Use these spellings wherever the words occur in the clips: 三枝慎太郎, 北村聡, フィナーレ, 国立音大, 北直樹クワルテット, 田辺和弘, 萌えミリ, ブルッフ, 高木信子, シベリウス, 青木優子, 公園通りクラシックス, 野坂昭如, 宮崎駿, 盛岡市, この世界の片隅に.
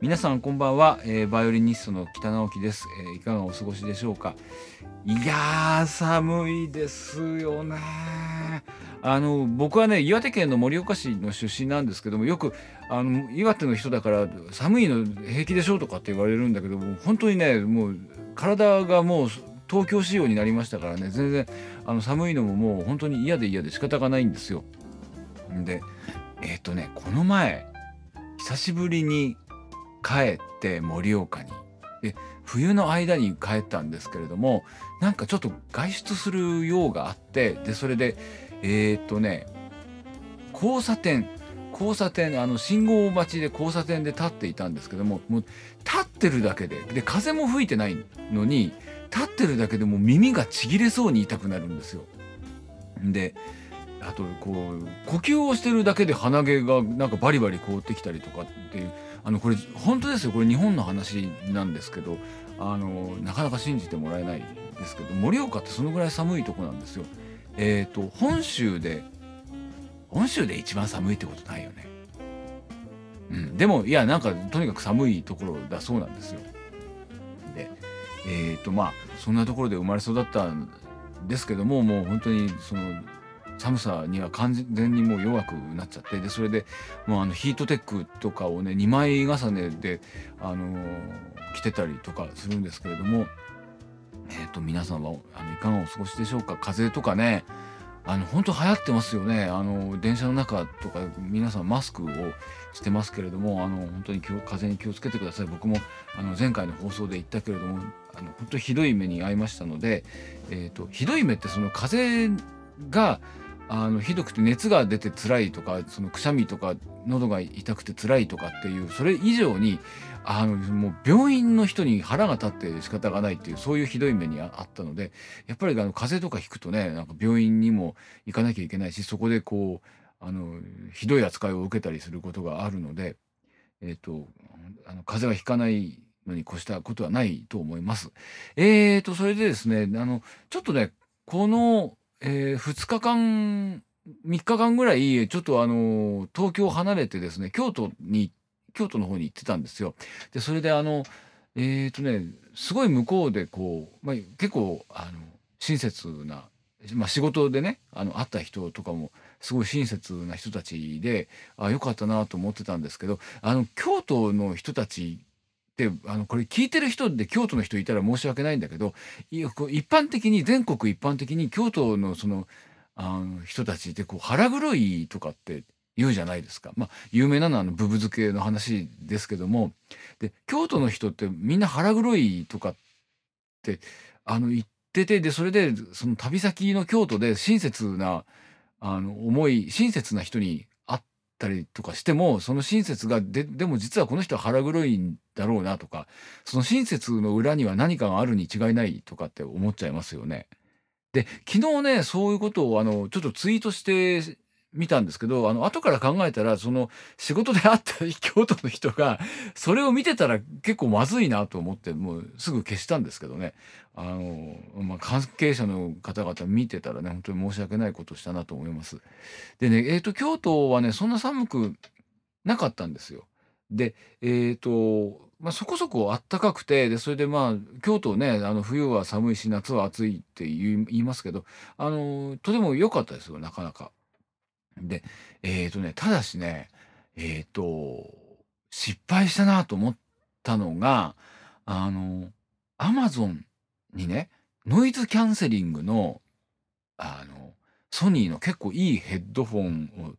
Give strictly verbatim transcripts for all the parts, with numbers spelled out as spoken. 皆さんこんばんは、えー、バイオリニストの北直樹です、えー、いかがお過ごしでしょうか。いやー寒いですよね。あの僕はね岩手県の盛岡市の出身なんですけども、よくあの岩手の人だから寒いの平気でしょとかって言われるんだけども、本当にねもう体がもう東京仕様になりましたからね、全然あの寒いのももう本当に嫌で嫌で仕方がないんですよ。でえっとねこの前久しぶりに帰って盛岡にで冬の間に帰ったんですけれども、なんかちょっと外出する用があって、でそれでえー、っとね交差点交差点あの信号待ちで交差点で立っていたんですけども、もう立ってるだけでで風も吹いてないのに立ってるだけでもう耳がちぎれそうに痛くなるんですよ。であとこう呼吸をしてるだけで鼻毛がなんかバリバリ凍ってきたりとかっていう、あのこれ本当ですよ、これ日本の話なんですけど、あのなかなか信じてもらえないですけど、盛岡ってそのぐらい寒いとこなんですよ。えっと本州で本州で一番寒いってことないよね、うん、でもいやなんかとにかく寒いところだそうなんですよ。でえっとまあそんなところで生まれ育ったんですけども、もう本当にその寒さには完全にもう弱くなっちゃって、でそれでもうあのヒートテックとかをねにまい重ねで、あのー、着てたりとかするんですけれども、えー、と皆さんはあのいかがお過ごしでしょうか。風邪とかねあの本当流行ってますよね。あの電車の中とか皆さんマスクをしてますけれども、あの本当に風邪に気をつけてください。僕もあの前回の放送で言ったけれども、あの本当にひどい目に遭いましたので、えー、とひどい目ってその風邪があのひどくて熱が出て辛いとか、そのくしゃみとか喉が痛くて辛いとかっていう、それ以上にあのもう病院の人に腹が立って仕方がないっていう、そういうひどい目にあったので、やっぱりあの風邪とかひくとねなんか病院にも行かなきゃいけないし、そこでこうあのひどい扱いを受けたりすることがあるので、えーと、あの風邪はひかないのに越したことはないと思います。えーとそれでですね、あのちょっとねこのえー、ふつかかんみっかかんぐらいちょっとあの東京を離れてですね、京都に京都の方に行ってたんですよ。でそれであのえっとねすごい向こうでこう、まあ、結構あの親切な、まあ、仕事でねあの会った人とかもすごい親切な人たちで、あよかったなと思ってたんですけど、あの京都の人たちであのこれ聞いてる人で京都の人いたら申し訳ないんだけど、一般的に全国一般的に京都のその、あの人たちってこう腹黒いとかって言うじゃないですか。まあ有名なのはあのブブ漬けの話ですけども、で京都の人ってみんな腹黒いとかってあの言ってて、でそれでその旅先の京都で親切なあの思い親切な人にたりとかしても、その親切が で, でも実はこの人は腹黒いんだろうなとか、その親切の裏には何かがあるに違いないとかって思っちゃいますよね。で昨日ねそういうことをあのちょっとツイートしてみたんですけど、あの後から考えたらその仕事で会った京都の人がそれを見てたら結構まずいなと思ってもうすぐ消したんですけどね、あの、まあ、関係者の方々見てたらね本当に申し訳ないことしたなと思います。でねえーと京都はねそんな寒くなかったんですよ。でえーとまあ、そこそこあったかくて、でそれでまあ京都ねあの冬は寒いし夏は暑いって言いますけど、あのとても良かったですよなかなか。でえーとね、ただしねえーと失敗したなと思ったのが、あのアマゾンにねノイズキャンセリングのあのソニーの結構いいヘッドフォンを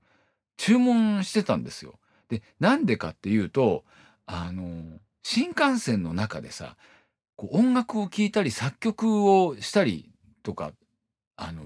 注文してたんですよ。でなんでかっていうと、あの新幹線の中でさこう音楽を聴いたり作曲をしたりとかあの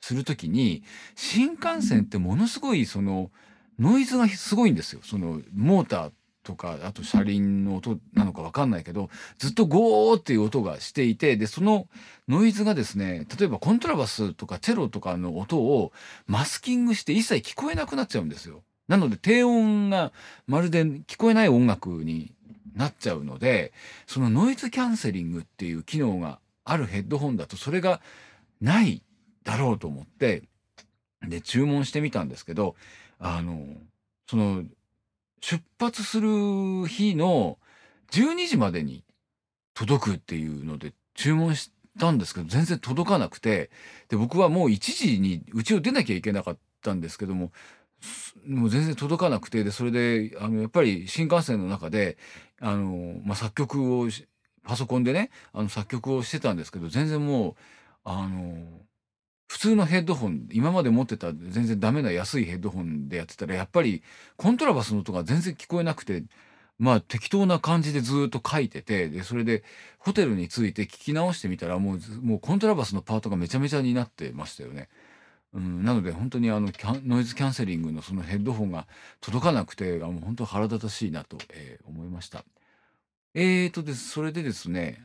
するときに、新幹線ってものすごいそのノイズがすごいんですよ。そのモーターとかあと車輪の音なのか分かんないけどずっとゴーっていう音がしていて、でそのノイズがですね例えばコントラバスとかチェロとかの音をマスキングして一切聞こえなくなっちゃうんですよ。なので低音がまるで聞こえない音楽になっちゃうので、そのノイズキャンセリングっていう機能があるヘッドホンだとそれがないだろうと思って、で注文してみたんですけど、あのその出発する日のじゅうにじまでに届くっていうので注文したんですけど、全然届かなくて、で僕はもういちじに家を出なきゃいけなかったんですけども、もう全然届かなくて、でそれであのやっぱり新幹線の中であの、まあ、作曲をパソコンでねあの作曲をしてたんですけど、全然もうあの普通のヘッドホン、今まで持ってた全然ダメな安いヘッドホンでやってたらやっぱりコントラバスの音が全然聞こえなくて、まあ適当な感じでずっと書いてて、でそれでホテルに着いて聞き直してみたらもう、もうコントラバスのパートがめちゃめちゃになってましたよね。うん、なので本当にあのキャンノイズキャンセリングのそのヘッドホンが届かなくて、あもう本当腹立たしいなと、えー思いました。えーとですそれでですね、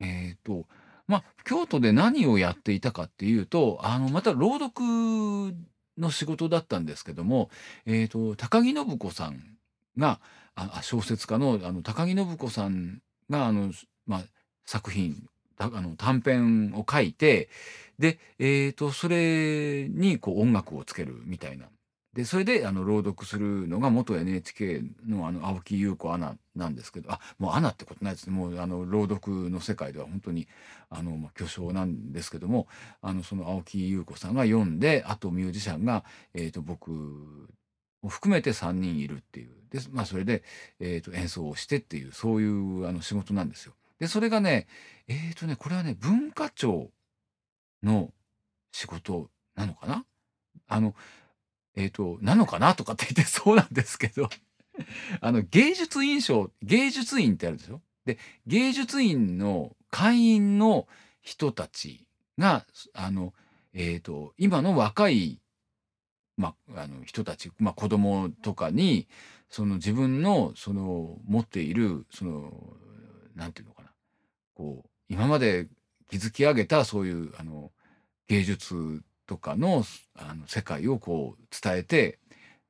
えーとまあ京都で何をやっていたかっていうと、あのまた朗読の仕事だったんですけども、えーと高木信子さんがああ小説家のあの高木信子さんがあの、まあ、作品たあの短編を書いて、で、えー、とそれにこう音楽をつけるみたいな。でそれであの朗読するのが元 エヌエイチケー の, あの青木優子アナなんですけど、あもうアナってことないですね。もうあの朗読の世界では本当にあの、まあ、巨匠なんですけども、あのその青木優子さんが読んで、あとミュージシャンが、えー、と僕を含めてさんにんいるっていう。で、まあ、それで、えー、と演奏をしてっていう、そういうあの仕事なんですよ。でそれがねえーとねこれはね文化庁の仕事なのかな、あのえーとなのかなとかって言ってそうなんですけどあの芸術院賞芸術院ってあるでしょ。で芸術院の会員の人たちがあのえーと今の若い、ま、あの人たち、ま、子供とかにその自分のその持っているそのなんていうのかな、こう今まで築き上げたそういうあの芸術とか の, あの世界をこう伝えて、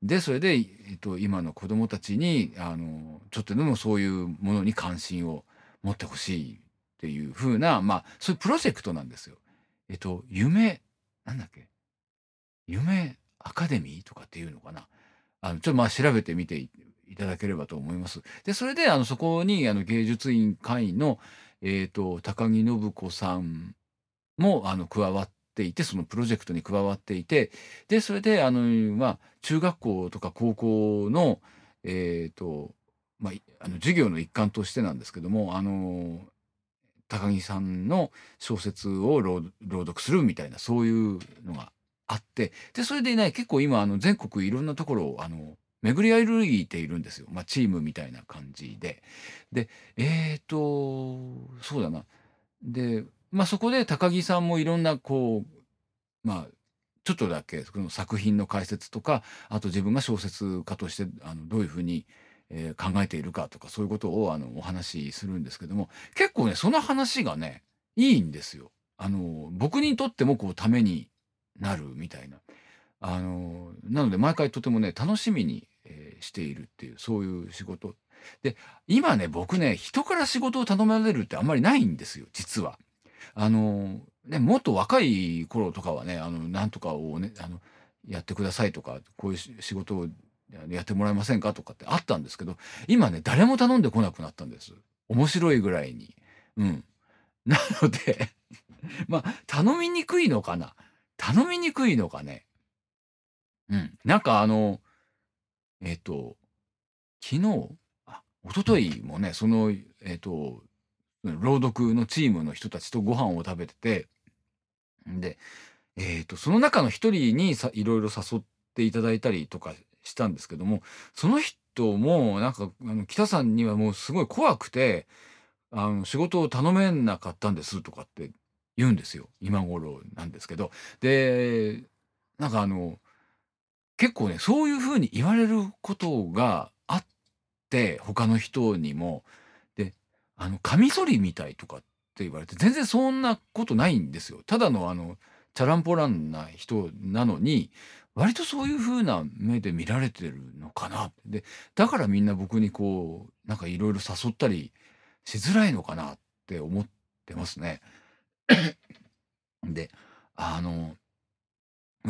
でそれで、えっと、今の子どもたちにあのちょっとでもそういうものに関心を持ってほしいっていうふうな、まあそういうプロジェクトなんですよ。えっと夢なんだっけ、夢アカデミーとかっていうのかな、あのちょっとまあ調べてみていいただければと思います。でそれであのそこにあの芸術院会員の、えー、と高木信子さんもあの加わっていて、そのプロジェクトに加わっていて、でそれであの、まあ、中学校とか高校の、えーとまあ、あの授業の一環としてなんですけども、あの高木さんの小説を朗読するみたいな、そういうのがあって、でそれでね結構今あの全国いろんなところをあの巡り歩いているんですよ。まあ、チームみたいな感じで。で、えーと、そうだな。で、まあそこで高木さんもいろんなこう、まあちょっとだけその作品の解説とか、あと自分が小説家としてあのどういうふうに、えー、考えているかとか、そういうことをあのお話しするんですけども、結構ね、その話がね、いいんですよ。あの、僕にとってもこうためになるみたいな。あのなので毎回とてもね楽しみに、えー、しているっていう、そういう仕事で、今ね僕ね人から仕事を頼まれるってあんまりないんですよ実は。あの、ね、もっと若い頃とかはね、あのなんとかをねあのやってくださいとか、こういう仕事をやってもらえませんかとかってあったんですけど、今ね誰も頼んでこなくなったんです、面白いぐらいに。うん、なのでまあ頼みにくいのかな頼みにくいのかね。うん、なんかあのえっ、ー、と昨日あ一昨日もね、そのえっ、ー、と朗読のチームの人たちとご飯を食べてて、でえっ、ー、とその中の一人にさいろいろ誘っていただいたりとかしたんですけども、その人もなんかあの北さんにはもうすごい怖くて、あの仕事を頼めなかったんですとかって言うんですよ、今頃なんですけど。でなんかあの結構ねそういうふうに言われることがあって、他の人にもであのカミソリみたいとかって言われて、全然そんなことないんですよ。ただのあのチャランポランな人なのに、割とそういうふうな目で見られてるのかな。でだからみんな僕にこうなんかいろいろ誘ったりしづらいのかなって思ってますね。であの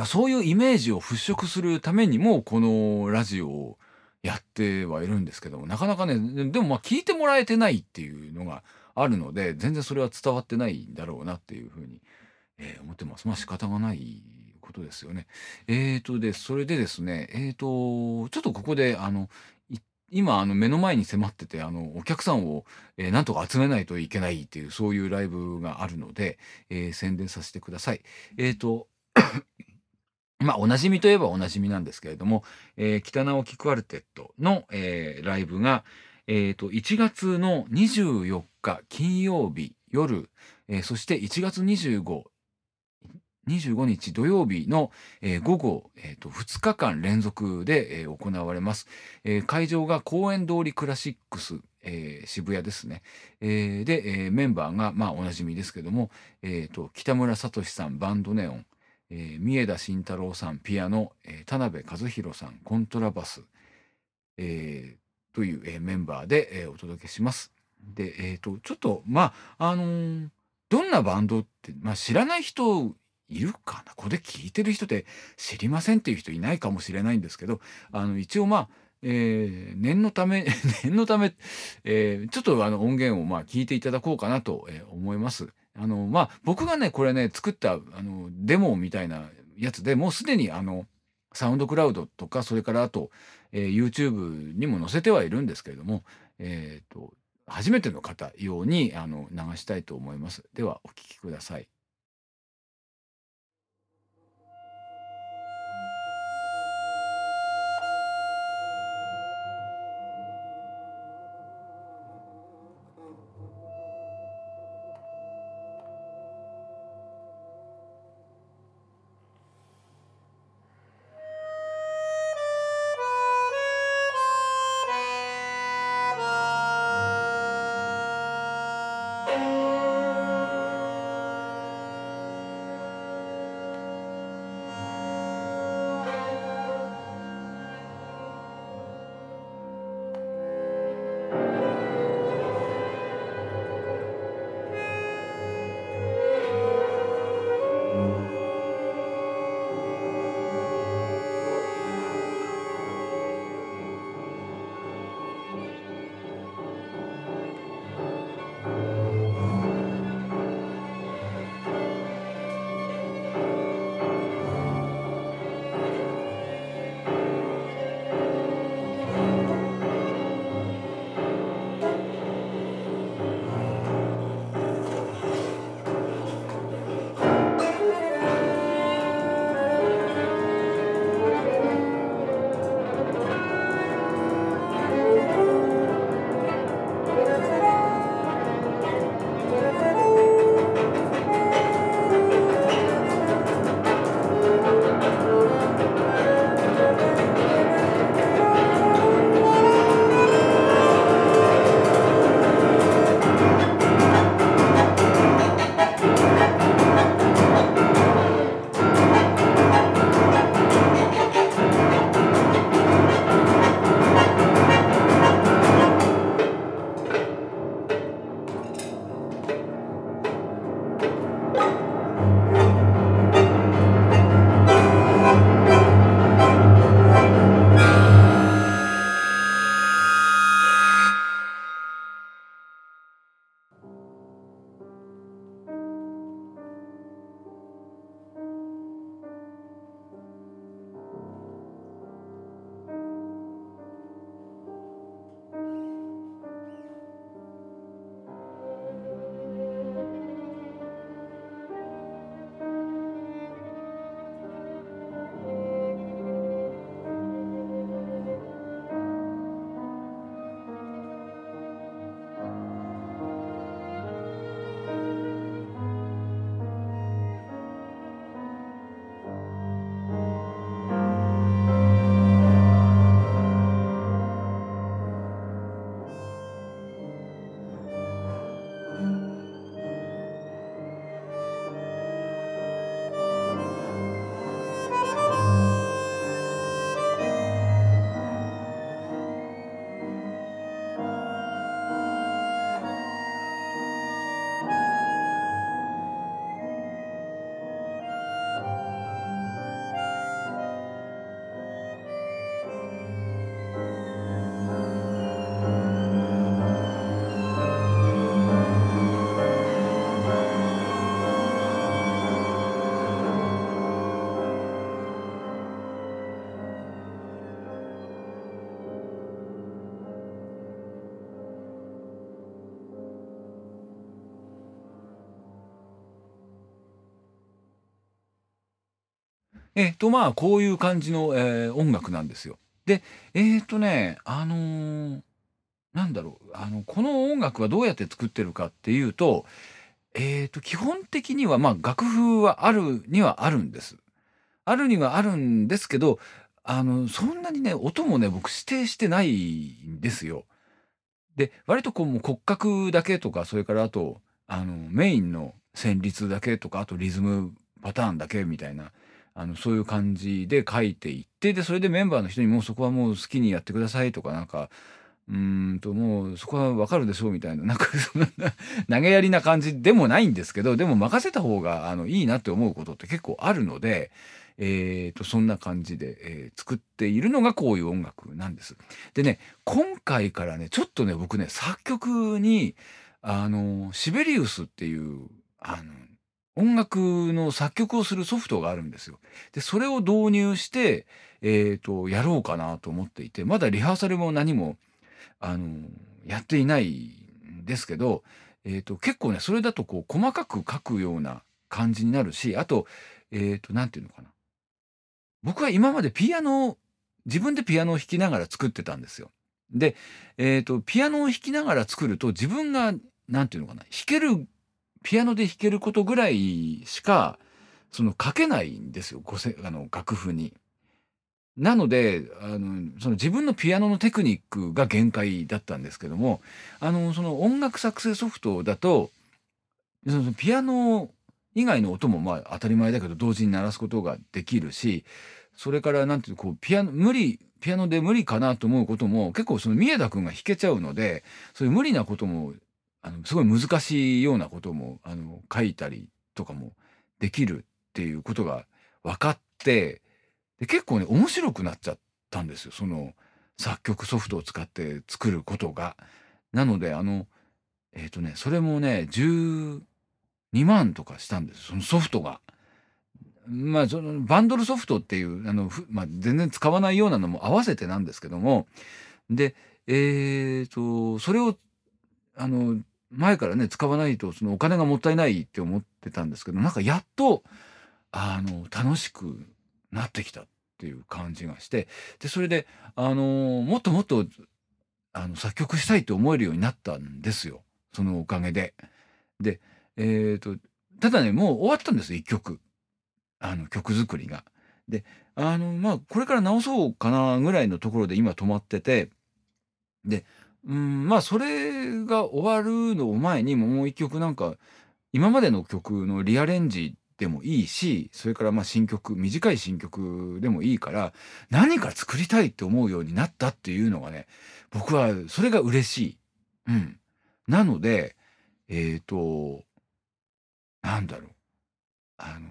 そういうイメージを払拭するためにもこのラジオをやってはいるんですけども、なかなかね、でもまあ聞いてもらえてないっていうのがあるので、全然それは伝わってないんだろうなっていうふうに、えー、思ってます。まあ仕方がないことですよね。えーとでそれでですね、えーとちょっとここであの今あの目の前に迫ってて、あのお客さんを、えー、なんとか集めないといけないっていう、そういうライブがあるので、えー、宣伝させてください。えーとまあおなじみといえばおなじみなんですけれども、えー、北直樹クワルテットの、えー、ライブが、えー、といちがつのにじゅうよっか金曜日夜、えー、そしていちがつにじゅうごにち土曜日の、えー、午後、えー、とふつかかん連続で、えー、行われます。えー、会場が公園通りクラシックス、えー、渋谷ですね。えー、で、えー、メンバーが、まあ、おなじみですけども、えー、と北村聡さんバンドネオン、えー、三枝慎太郎さんピアノ、えー、田辺和弘さんコントラバス、えー、という、えー、メンバーで、えー、お届けします。で、えー、とちょっとまああのー、どんなバンドって、まあ、知らない人いるかな。ここで聞いてる人で知りませんっていう人いないかもしれないんですけど、あの一応まあ、えー、念のため念のため、えー、ちょっとあの音源をまあ聞いていただこうかなと思います。あのまあ僕がねこれね作ったあのデモみたいなやつで、もうすでにあのサウンドクラウドとか、それからあと、えー、YouTube にも載せてはいるんですけれども、えーと初めての方用にあの流したいと思います。ではお聴きください。えっとまあこういう感じの、えー音楽なんですよ。でえっとねあのーなんだろうあのこの音楽はどうやって作ってるかっていうとえっと基本的にはまあ楽譜はあるにはあるんです。あるにはあるんですけどあのそんなにね音もね僕指定してないんですよ。で割とこうもう骨格だけとかそれからあとあのメインの旋律だけとかあとリズムパターンだけみたいなあのそういう感じで書いていってでそれでメンバーの人にもうそこはもう好きにやってくださいとかなんかうーんともうそこはわかるでしょうみたいななんかそんな投げやりな感じでもないんですけどでも任せた方があのいいなって思うことって結構あるので、えー、とそんな感じで、えー作っているのがこういう音楽なんです。でね今回からねちょっとね僕ね作曲にあのシベリウスっていうあの音楽の作曲をするソフトがあるんですよ。でそれを導入して、えー、とやろうかなと思っていてまだリハーサルも何もあのやっていないんですけど、えー、と結構ねそれだとこう細かく書くような感じになるしあとえー、となんていうのかな僕は今までピアノを自分でピアノを弾きながら作ってたんですよ。で、えー、とピアノを弾きながら作ると自分がなんていうのかな弾けるピアノで弾けることぐらいしかその書けないんですよごせあの楽譜に。なのであのその自分のピアノのテクニックが限界だったんですけどもあのその音楽作成ソフトだとそのピアノ以外の音もまあ当たり前だけど同時に鳴らすことができるしそれからなんていうこうピアノ無理ピアノで無理かなと思うことも結構その三枝君が弾けちゃうのでそういう無理なこともあのすごい難しいようなこともあの書いたりとかもできるっていうことが分かってで結構ね面白くなっちゃったんですよその作曲ソフトを使って作ることが。なのであのえっとねそれもねじゅうにまんとかしたんですそのソフトが。まあそのバンドルソフトっていうあの、まあ、全然使わないようなのも合わせてなんですけどもでえっとそれをあの前からね使わないとそのお金がもったいないって思ってたんですけどなんかやっとあの楽しくなってきたっていう感じがしてでそれであのもっともっとあの作曲したいと思えるようになったんですよそのおかげで。で、えー、とただねもう終わったんです一曲あの曲作りが。であのまあこれから直そうかなぐらいのところで今止まっててでうんまあそれが終わるのを前にもう一曲なんか今までの曲のリアレンジでもいいしそれからまあ新曲短い新曲でもいいから何か作りたいって思うようになったっていうのがね僕はそれが嬉しい。うん、なのでえっとなんだろうあの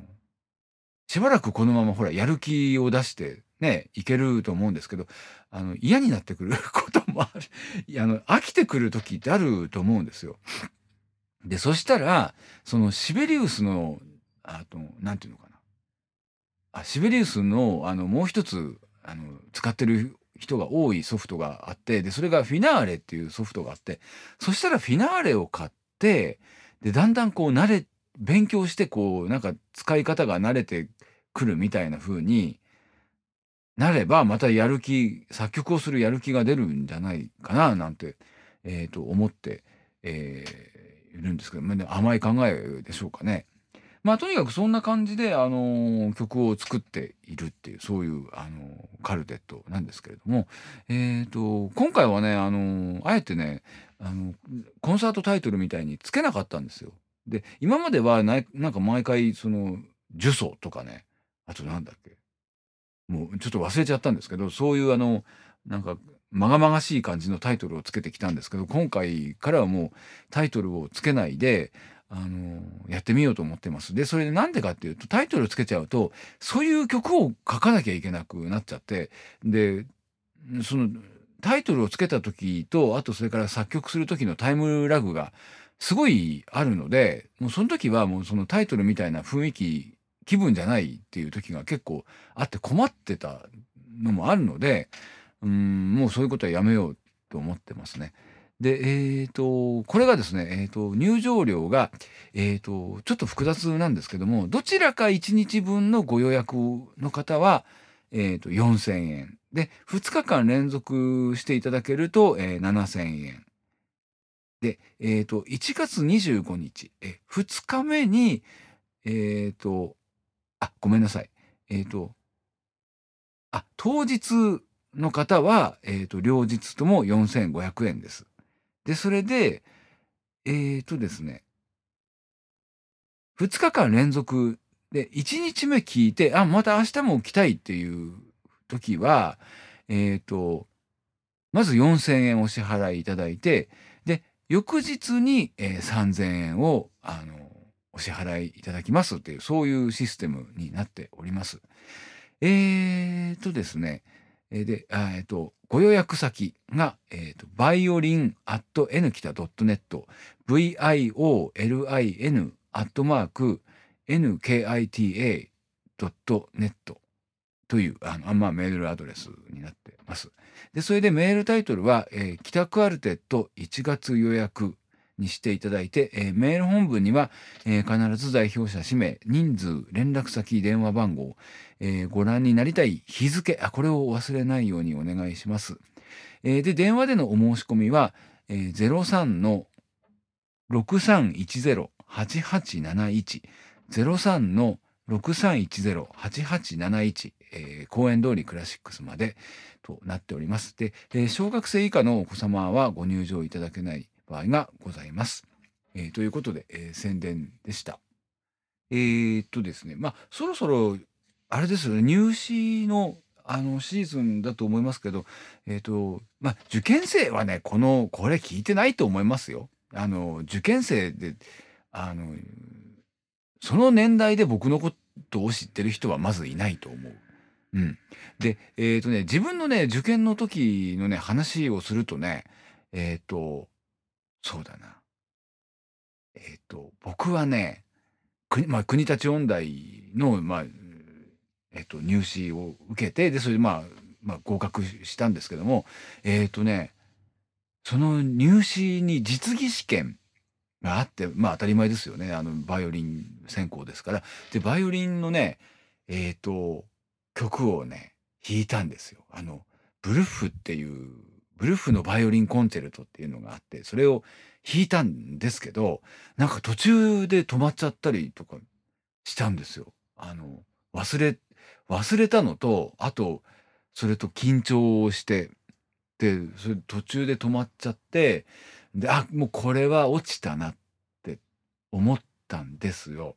しばらくこのままほらやる気を出してねいけると思うんですけどあの嫌になってくることもあるあの飽きてくる時ってあると思うんですよ。でそしたらそのシベリウスのあとなんていうのかなあシベリウス の, あのもう一つあの使ってる人が多いソフトがあってでそれがフィナーレっていうソフトがあってそしたらフィナーレを買ってでだんだんこう慣れ勉強してこうなんか使い方が慣れてくるみたいな風になればまたやる気作曲をするやる気が出るんじゃないかななんて、えー、と思って、えー、いるんですけど、まあね、甘い考えでしょうかね。まあとにかくそんな感じで、あのー、曲を作っているっていうそういう、あのー、カルテットなんですけれども、えー、と今回はね、あのー、あえてね、あのー、コンサートタイトルみたいにつけなかったんですよ。で今まではな、なんか毎回その呪詛とかねあとなんだっけもうちょっと忘れちゃったんですけどそういうあのなんかまがまがしい感じのタイトルをつけてきたんですけど今回からはもうタイトルをつけないであのやってみようと思ってます。でそれでなんでかっていうとタイトルつけちゃうとそういう曲を書かなきゃいけなくなっちゃってでそのタイトルをつけた時とあとそれから作曲する時のタイムラグがすごいあるのでもうその時はもうそのタイトルみたいな雰囲気気分じゃないっていう時が結構あって困ってたのもあるのでうーんもうそういうことはやめようと思ってますね。で、えー、とこれがですね、えー、と入場料が、えー、とちょっと複雑なんですけども、どちらかいちにちぶんのご予約の方は、えー、とよんせんえんで、ふつかかん連続していただけると、えー、ななせんえんで、えー、といちがつにじゅうごにち、えふつかめにえー、とあごめんなさいえー、とあ当日の方は、えー、と両日ともよんせんごひゃくえんです。で、それで、えーとですね、ふつかかん連続で、いちにちめ聞いて、あ、また明日も来たいっていう時は、えーと、まずよんせんえんお支払いいただいて、で、翌日に、えー、さんぜんえんを、あの、お支払いいただきますっていう、そういうシステムになっております。えーとですね、で、あえーと、ご予約先が、えーと、バイオリンアットエヌキタドットネット、violin アットマーク エヌケーアイティーエードットネット というあの、まあ、メールアドレスになってます。で、それでメールタイトルは、えー、北クアルテットいちがつ予約にしていただいて、えー、メール本文には、えー、必ず代表者氏名、人数、連絡先、電話番号、えー、ご覧になりたい日付、あ、これを忘れないようにお願いします。えー、で、電話でのお申し込みは、えー、ゼロさんのろくさんいちゼロはちはちなないち、ゼロさんのろくさんいちゼロはちはちなないち、えー、公園通りクラシックスまでとなっております。で、えー、小学生以下のお子様はご入場いただけない場合がございます、えー、ということで、えー、宣伝でした。えー、っとですね、まあそろそろあれですよね、入試のあのシーズンだと思いますけど、えー、っとまあ受験生はね、このこれ聞いてないと思いますよ。あの受験生であのその年代で僕のことを知ってる人はまずいないと思う。うん。で、えー、っとね自分のね受験の時のね話をするとね、えー、っとそうだな。えっと、僕はね、国、まあ、国立音大の、まあ、えっと、入試を受けて、で、それで、まあ、まあ、合格したんですけども、えっとね、その入試に実技試験があって、まあ、当たり前ですよね。あの、バイオリン専攻ですから。で、バイオリンのね、えっと、曲をね、弾いたんですよ。あの、ブルッフっていう、ブルッフのバイオリンコンチェルトっていうのがあって、それを弾いたんですけど、なんか途中で止まっちゃったりとかしたんですよ。あの忘れ忘れたのと、あとそれと緊張をして、でそれ途中で止まっちゃって、で、あ、もうこれは落ちたなって思ったんですよ。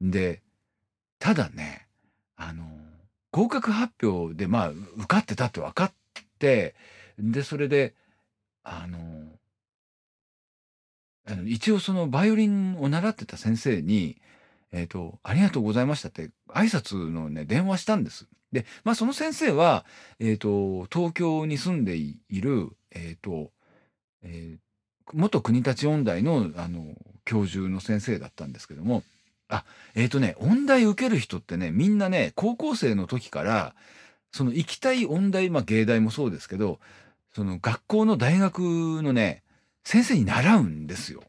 で、ただね、あの合格発表で、まあ受かってたって分かって、で、それで、あの、あの一応そのバイオリンを習ってた先生に、えっと、ありがとうございましたって挨拶のね、電話したんです。で、まあその先生は、えっと、東京に住んでいる、えっと、えー、元国立音大の、あの、教授の先生だったんですけども、あ、えっとね、音大受ける人ってね、みんなね、高校生の時から、その行きたい音大、まあ芸大もそうですけど、その学校の大学のね、先生に習うんですよ。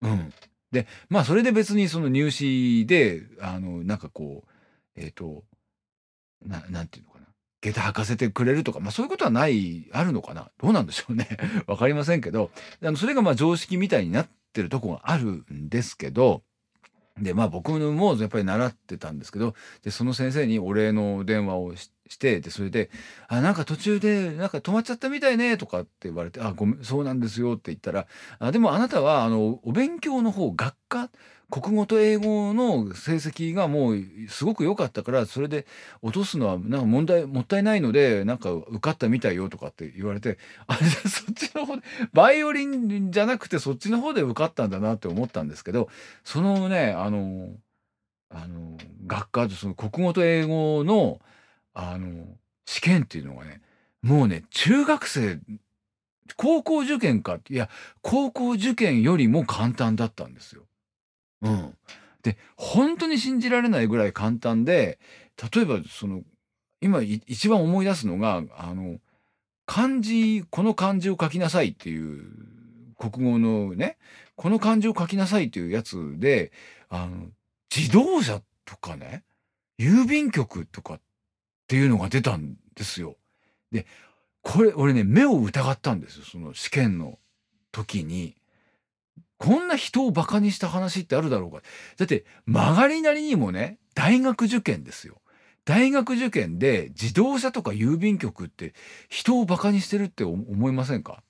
うん。で、まあそれで別にその入試で、あの、なんかこう、えっと、な、なんていうのかな。下駄履かせてくれるとか、まあそういうことはない、あるのかな。どうなんでしょうね。わかりませんけど、あのそれがまあ常識みたいになってるとこがあるんですけど、で、まあ僕もやっぱり習ってたんですけど、で、その先生にお礼の電話をして、で、それで、あ、なんか途中で、なんか止まっちゃったみたいね、とかって言われて、あ、ごめん、そうなんですよって言ったら、あ、でもあなたは、あの、お勉強の方、学科、国語と英語の成績がもうすごく良かったから、それで落とすのは、なんか問題、もったいないので、なんか受かったみたいよとかって言われて、あれ、そっちの方で、バイオリンじゃなくてそっちの方で受かったんだなって思ったんですけど、そのね、あの、あの、学科とその国語と英語の、あの、試験っていうのがね、もうね、中学生、高校受験か、いや、高校受験よりも簡単だったんですよ。うん、で本当に信じられないぐらい簡単で、例えばその今一番思い出すのが、あの漢字この漢字を書きなさいっていう国語のねこの漢字を書きなさいというやつで、あの自動車とかね郵便局とかっていうのが出たんですよ。でこれ俺ね目を疑ったんですよ、その試験の時に。こんな人をバカにした話ってあるだろうか。だって曲がりなりにもね大学受験ですよ。大学受験で自動車とか郵便局って人をバカにしてるって思いませんか？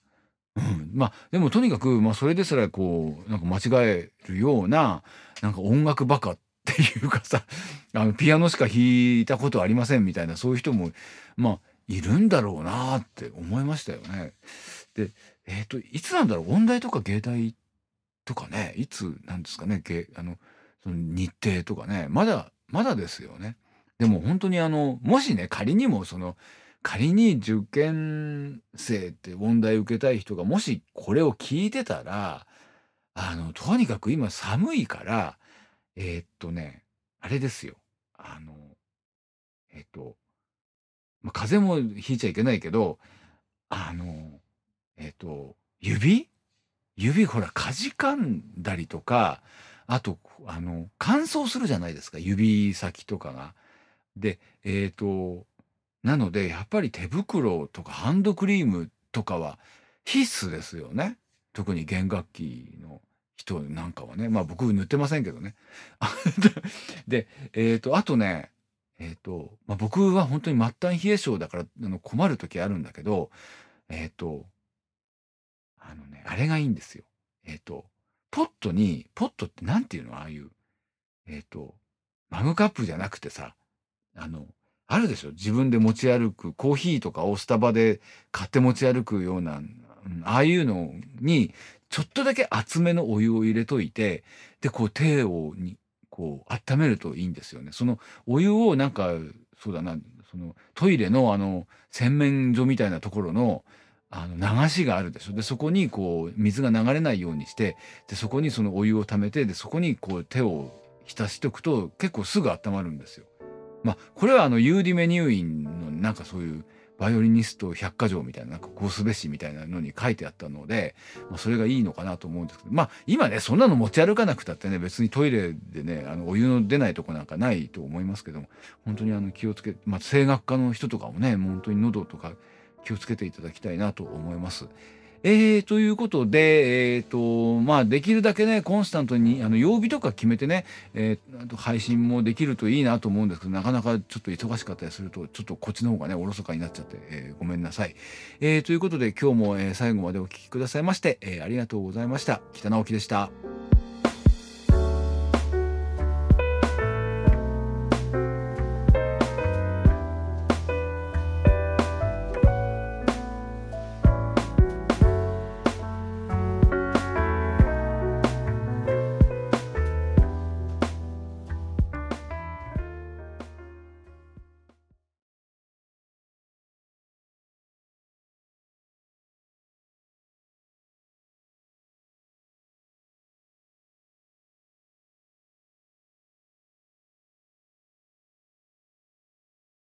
うん、まあでもとにかく、まあ、それですらこうなんか間違えるようななんか音楽バカっていうかさ、あのピアノしか弾いたことありませんみたいな、そういう人もまあいるんだろうなって思いましたよね。で、えーと、いつなんだろう、音大とか芸大とかね、いつなんですかね、あのその日程とかね、まだまだですよね。でも本当にあのもしね仮にもその仮に受験生って問題受けたい人がもしこれを聞いてたら、あのとにかく今寒いからえー、っとねあれですよ、あのえー、っと、まあ、風邪もひいちゃいけないけど、あのえー、っと指指ほらかじかんだりとか、あとあの乾燥するじゃないですか、指先とかが。でえー、となのでやっぱり手袋とかハンドクリームとかは必須ですよね。特に弦楽器の人なんかはね、まあ僕塗ってませんけどね。で、えー、とあとね、えーとまあ、僕は本当に末端冷え性だからあの困る時あるんだけど、えー、とあのねあれがいいんですよ。えー、とポットにポットってなんていうの、ああいう、えー、とマグカップじゃなくてさ、あのあるでしょ、自分で持ち歩くコーヒーとかをスタバで買って持ち歩くような、うん、ああいうのにちょっとだけ厚めのお湯を入れといて、でこう手をにこう温めるといいんですよね。そのお湯をなんかそうだな、そのトイレのあの洗面所みたいなところのあの流しがあるでしょ。でそこにこう水が流れないようにして、でそこにそのお湯を溜めて、でそこにこう手を浸しておくと結構すぐ温まるんですよ。まあ、これはあのユーディメニューインのなんかそういうバイオリニスト百科条みたい な, なんかこうすべしみたいなのに書いてあったので、まあ、それがいいのかなと思うんですけど、まあ今ねそんなの持ち歩かなくたってね別にトイレでねあのお湯の出ないとこなんかないと思いますけども、本当にあの気をつけ、まあ、声楽家の人とかもね本当に喉とか気をつけていただきたいなと思います。えー、ということで、えーとまあ、できるだけねコンスタントにあの曜日とか決めてね、えー、配信もできるといいなと思うんですけど、なかなかちょっと忙しかったりするとちょっとこっちの方がねおろそかになっちゃって、えー、ごめんなさい、えー、ということで今日も、えー、最後までお聞きくださいまして、えー、ありがとうございました。北直樹でした。